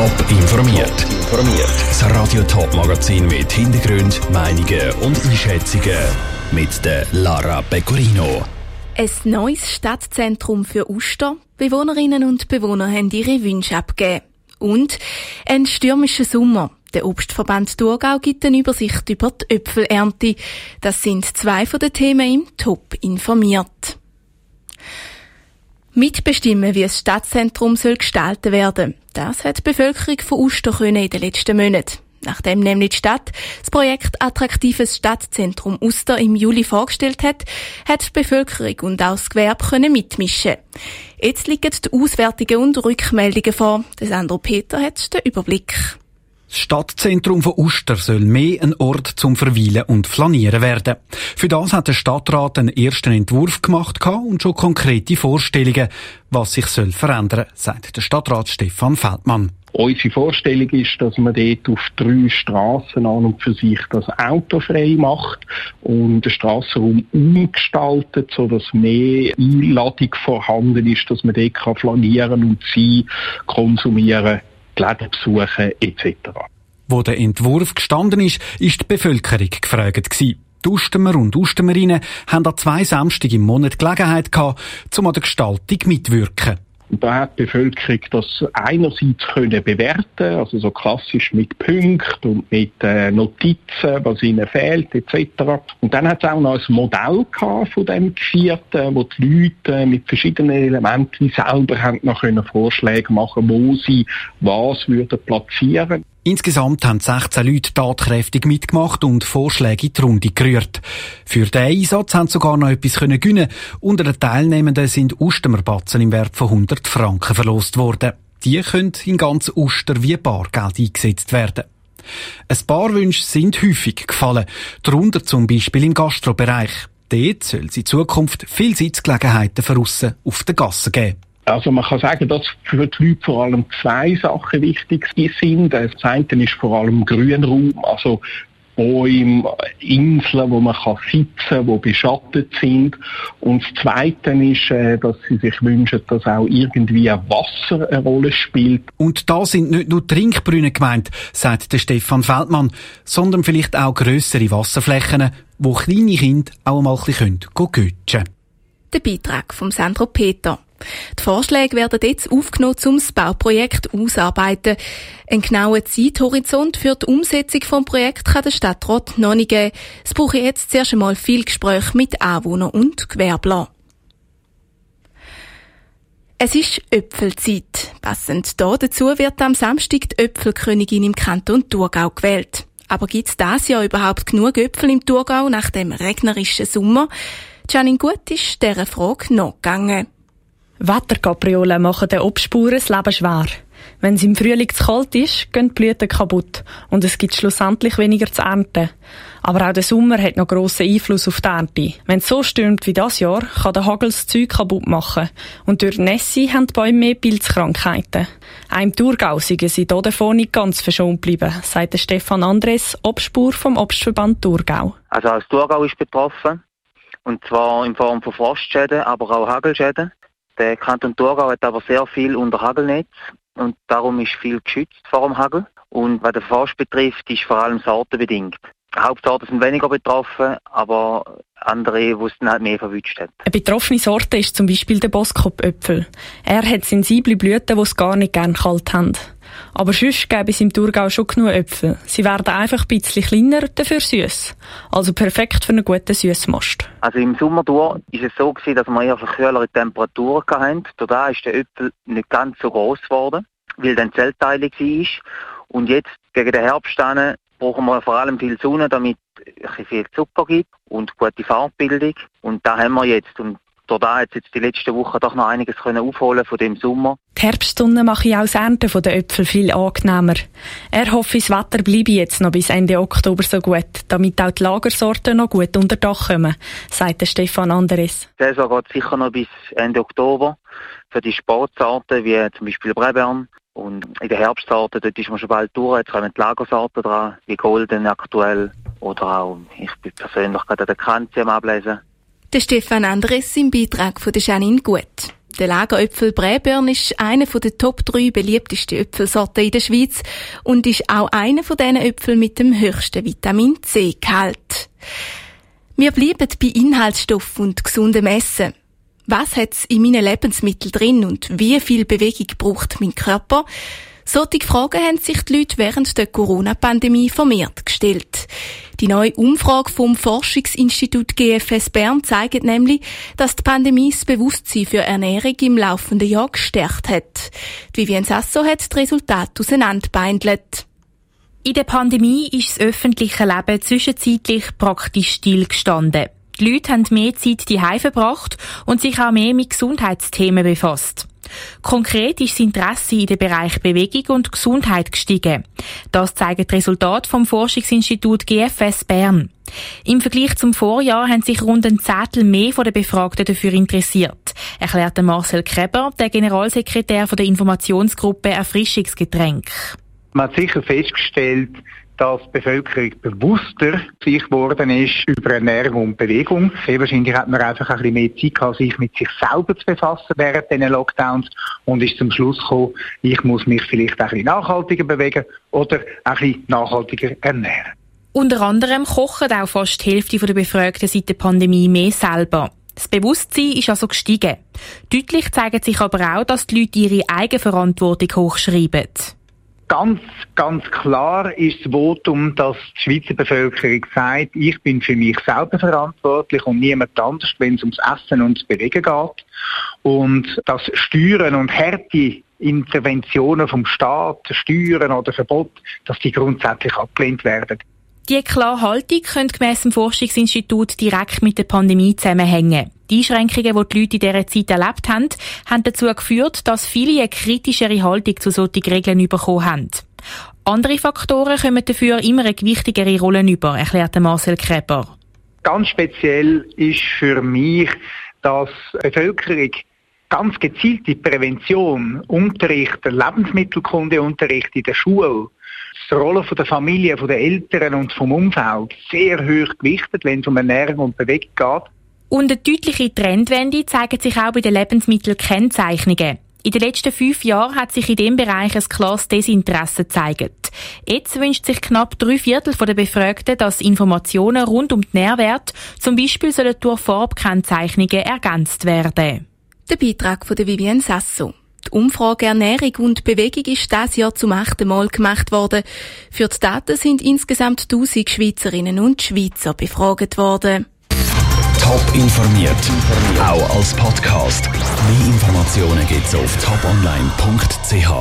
Top informiert. Das Radio Top Magazin mit Hintergrund, Meinungen und Einschätzungen mit der Lara Pecorino. Ein neues Stadtzentrum für Uster. Bewohnerinnen und Bewohner haben ihre Wünsche abgegeben. Und ein stürmischer Sommer. Der Obstverband Thurgau gibt eine Übersicht über die Äpfelernte. Das sind zwei von den Themen im Top informiert. Mitbestimmen, wie das Stadtzentrum gestaltet werden soll. Das hat die Bevölkerung von Uster in den letzten Monaten. Nachdem nämlich die Stadt das Projekt «Attraktives Stadtzentrum Uster» im Juli vorgestellt hat, hat die Bevölkerung und auch das Gewerbe können mitmischen. Jetzt liegen die Auswertungen und Rückmeldungen vor. Sandro Peter hat den Überblick. Das Stadtzentrum von Uster soll mehr ein Ort zum Verweilen und Flanieren werden. Für das hat der Stadtrat einen ersten Entwurf gemacht und schon konkrete Vorstellungen, was sich verändern soll, sagt der Stadtrat Stefan Feldmann. Unsere Vorstellung ist, dass man dort auf 3 Strassen an und für sich das Auto frei macht und den Strassenraum umgestaltet, sodass mehr Einladung vorhanden ist, dass man dort flanieren und sein, konsumieren, Läden besuchen etc. Wo der Entwurf gestanden ist, ist die Bevölkerung gefragt gewesen. Die Ustemer und Ustemerinnen haben an 2 Samstagen im Monat Gelegenheit gehabt, um an der Gestaltung mitzuwirken. Da hat die Bevölkerung das einerseits können bewerten, also so klassisch mit Punkten und mit Notizen, was ihnen fehlt etc. Und dann hat es auch noch ein Modell gehabt von dem Vierten, wo die Leute mit verschiedenen Elementen selber haben noch können Vorschläge machen, wo sie was würden platzieren. Insgesamt haben 16 Leute tatkräftig mitgemacht und Vorschläge in die Runde gerührt. Für diesen Einsatz haben sie sogar noch etwas gewinnen können. Unter den Teilnehmenden sind Ustermerbatzen im Wert von 100 Franken verlost worden. Die können in ganz Uster wie Bargeld eingesetzt werden. Ein paar Wünsche sind häufig gefallen, darunter zum Beispiel im Gastrobereich. Dort soll es in Zukunft viele Sitzgelegenheiten für aussen auf den Gassen geben. Also man kann sagen, dass für die Leute vor allem 2 Sachen wichtig sind. Das eine ist vor allem Grünraum, also Bäume, Inseln, wo man sitzen kann, die beschattet sind. Und das Zweite ist, dass sie sich wünschen, dass auch irgendwie Wasser eine Rolle spielt. Und da sind nicht nur Trinkbrunnen gemeint, sagt der Stefan Feldmann, sondern vielleicht auch grössere Wasserflächen, wo kleine Kinder auch einmal ein bisschen götschen können. Der Beitrag von Sandro Peter. Die Vorschläge werden jetzt aufgenommen, um das Bauprojekt auszuarbeiten. Einen genauen Zeithorizont für die Umsetzung des Projekts kann der Stadtrat noch nicht geben. Es brauche jetzt zuerst einmal viel Gespräche mit Anwohnern und Gewerblern. Es ist Äpfelzeit. Passend dazu wird am Samstag die Äpfelkönigin im Kanton Thurgau gewählt. Aber gibt es dieses Jahr überhaupt genug Äpfel im Thurgau nach dem regnerischen Sommer? Janine Gut ist dieser Frage nachgegangen. Wetterkapriolen machen den Obstspuren das Leben schwer. Wenn es im Frühling zu kalt ist, gehen die Blüten kaputt und es gibt schlussendlich weniger zu ernten. Aber auch der Sommer hat noch grossen Einfluss auf die Ernte. Wenn es so stürmt wie dieses Jahr, kann der Hagel das Zeug kaputt machen und durch die Nässe haben die Bäume mehr Pilzkrankheiten. Auch im Thurgau sind sie davon nicht ganz verschont bleiben, sagt Stefan Andres, Obstbauer vom Obstverband Thurgau. Also auch das Thurgau ist betroffen, und zwar in Form von Frostschäden, aber auch Hagelschäden. Der Kanton Thurgau hat aber sehr viel unter Hagelnetz und darum ist viel geschützt vor dem Hagel. Und was den Forst betrifft, ist vor allem sortenbedingt. Hauptsorten sind weniger betroffen, aber andere, die es dann halt mehr verwünscht hat. Eine betroffene Sorte ist zum Beispiel der Boskop-Öpfel. Er hat sensible Blüten, die es gar nicht gern kalt haben. Aber sonst gäbe es im Thurgau schon genug Äpfel. Sie werden einfach ein bisschen kleiner, dafür süß. Also perfekt für einen guten Süssmast. Also im Sommer war es so, dass wir eher kühlere Temperaturen hatten. Dadurch ist der Äpfel nicht ganz so gross geworden, weil dann zellteilig war. Und jetzt, gegen den Herbst, brauchen wir vor allem viel Sonne, damit es viel Zucker gibt und gute Farbbildung. Und das haben wir jetzt. Und da hat jetzt die letzten Wochen doch noch einiges aufholen von dem Sommer. Die Herbstsonne mache auch das Ernten der Äpfel viel angenehmer. Er hoffe, das Wetter bleibe jetzt noch bis Ende Oktober so gut, damit auch die Lagersorten noch gut unter Dach kommen, sagt Stefan Andres. Die Saison geht sicher noch bis Ende Oktober für die Sportsorten wie zum Beispiel Braeburn. Und in den Herbstsorten, dort ist man schon bald durch, jetzt kommen die Lagersorten dran, wie Golden aktuell oder auch, ich bin persönlich gerade an der Kanzie am Ablesen. Der Stefan Andres im Beitrag von Janine Gut. Der Lageröpfel Braeburn ist einer der Top 3 beliebtesten Öpfelsorten in der Schweiz und ist auch einer von diesen Öpfeln mit dem höchsten Vitamin-C-Gehalt. Wir bleiben bei Inhaltsstoffen und gesundem Essen. Was hat es in meinen Lebensmitteln drin und wie viel Bewegung braucht mein Körper? Solche Fragen haben sich die Leute während der Corona-Pandemie vermehrt gestellt. Die neue Umfrage vom Forschungsinstitut GfS Bern zeigt nämlich, dass die Pandemie das Bewusstsein für Ernährung im laufenden Jahr gestärkt hat. Die Vivian Sasso hat die Resultate auseinanderbeindelt. In der Pandemie ist das öffentliche Leben zwischenzeitlich praktisch stillgestanden. Die Leute haben mehr Zeit zuhause verbracht und sich auch mehr mit Gesundheitsthemen befasst. Konkret ist das Interesse in den Bereich Bewegung und Gesundheit gestiegen. Das zeigen die Resultate vom Forschungsinstitut GfS Bern. Im Vergleich zum Vorjahr haben sich rund ein Zettel mehr von den Befragten dafür interessiert, erklärte Marcel Kreber, der Generalsekretär der Informationsgruppe Erfrischungsgetränk. Man hat sicher festgestellt, dass die Bevölkerung bewusster sich geworden ist über Ernährung und Bewegung. Sehr wahrscheinlich hat man einfach ein bisschen mehr Zeit gehabt, sich mit sich selber zu befassen während diesen Lockdowns und ist zum Schluss gekommen, ich muss mich vielleicht ein bisschen nachhaltiger bewegen oder ein bisschen nachhaltiger ernähren. Unter anderem kochen auch fast die Hälfte der Befragten seit der Pandemie mehr selber. Das Bewusstsein ist also gestiegen. Deutlich zeigt sich aber auch, dass die Leute ihre Eigenverantwortung hochschreiben. Ganz, ganz klar ist das Votum, dass die Schweizer Bevölkerung sagt, ich bin für mich selber verantwortlich und niemand anders, wenn es ums Essen und ums Bewegen geht. Und das Steuern und harte Interventionen vom Staat, Steuern oder Verbot, dass die grundsätzlich abgelehnt werden. Die klare Haltung könnte gemäss dem Forschungsinstitut direkt mit der Pandemie zusammenhängen. Die Einschränkungen, die die Leute in dieser Zeit erlebt haben, haben dazu geführt, dass viele eine kritischere Haltung zu solchen Regeln bekommen haben. Andere Faktoren kommen dafür immer eine gewichtigere Rolle über, erklärte Marcel Kreber. Ganz speziell ist für mich, dass die Bevölkerung ganz gezielte Prävention, Unterricht, Lebensmittelkundeunterricht in der Schule, die Rolle der Familie, der Eltern und vom Umfeld sehr hoch gewichtet, wenn es um Ernährung und Bewegung geht. Und eine deutliche Trendwende zeigt sich auch bei den Lebensmittelkennzeichnungen. In den letzten 5 Jahren hat sich in diesem Bereich ein klares Desinteresse gezeigt. Jetzt wünscht sich knapp 3/4 der Befragten, dass Informationen rund um die Nährwerte, zum Beispiel durch Farbkennzeichnungen, ergänzt werden. Der Beitrag von Vivian Sasso. Die Umfrage Ernährung und Bewegung ist dieses Jahr zum 8. Mal gemacht worden. Für die Daten sind insgesamt 1000 Schweizerinnen und Schweizer befragt worden. Top informiert, auch als Podcast. Mehr Informationen gibt's auf toponline.ch.